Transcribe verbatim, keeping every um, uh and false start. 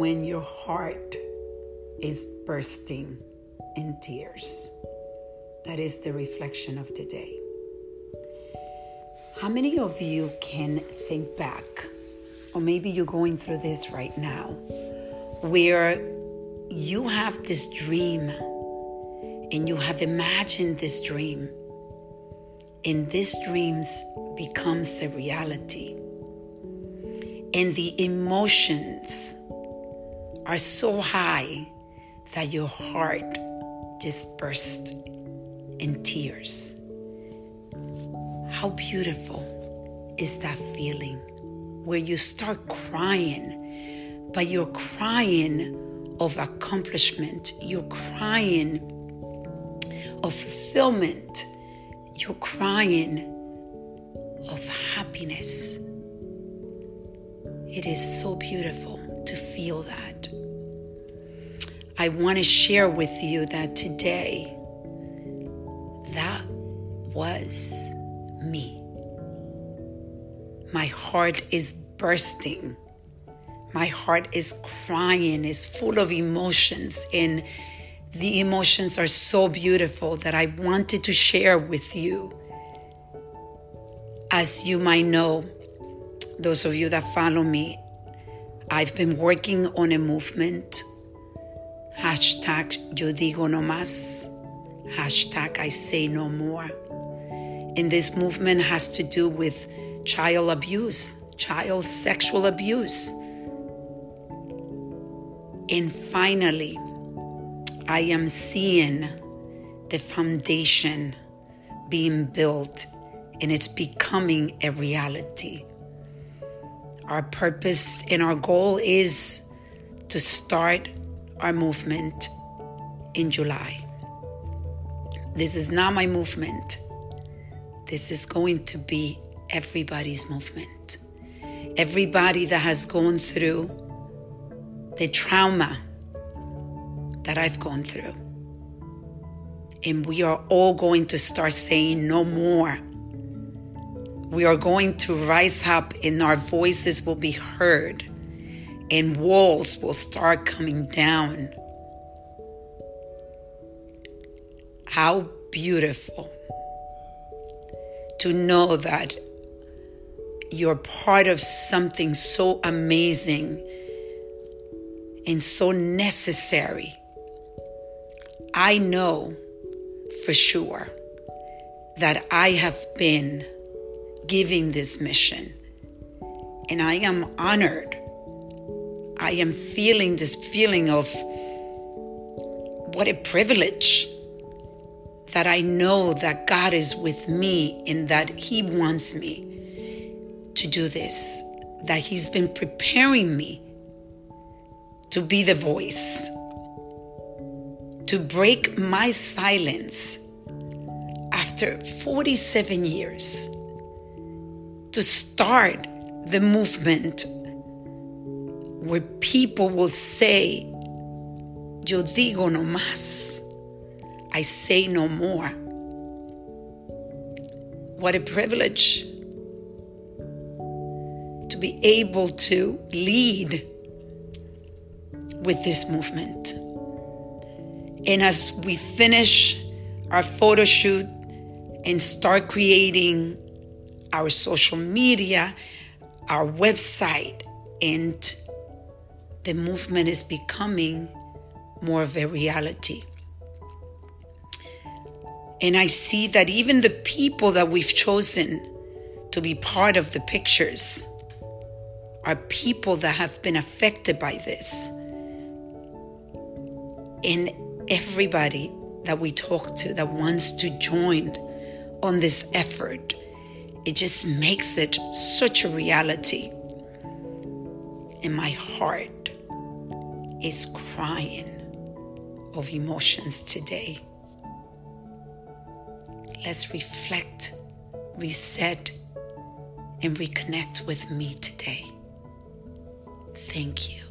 when your heart is bursting in tears. That is the reflection of the day. How many of you can think back, or maybe you're going through this right now, where you have this dream and you have imagined this dream, and this dream becomes a reality, and the emotions are so high that your heart just bursts in tears? How beautiful is that feeling where you start crying, but you're crying of accomplishment, you're crying of fulfillment, you're crying of happiness. It is so beautiful to feel that. I want to share with you that today, that was me. My heart is bursting. My heart is crying, is full of emotions, and the emotions are so beautiful that I wanted to share with you. As you might know, those of you that follow me, I've been working on a movement, hashtag Yo Digo No Mas, hashtag I Say No More. And this movement has to do with child abuse, child sexual abuse. And finally, I am seeing the foundation being built, and it's becoming a reality. Our purpose and our goal is to start our movement in July. This is not my movement. This is going to be everybody's movement. Everybody that has gone through the trauma that I've gone through. And we are all going to start saying no more. We are going to rise up and our voices will be heard and walls will start coming down. How beautiful to know that you're part of something so amazing and so necessary. I know for sure that I have been giving this mission, and I am honored. I am feeling this feeling of what a privilege that I know that God is with me and that He wants me to do this, that He's been preparing me to be the voice, to break my silence after forty-seven years, to start the movement where people will say, Yo digo no más, I say no more. What a privilege to be able to lead with this movement. And as we finish our photo shoot and start creating our social media, our website, and the movement is becoming more of a reality. And I see that even the people that we've chosen to be part of the pictures are people that have been affected by this. And everybody that we talk to that wants to join on this effort, it just makes it such a reality. And my heart is crying of emotions today. Let's reflect, reset, and reconnect with me today. Thank you.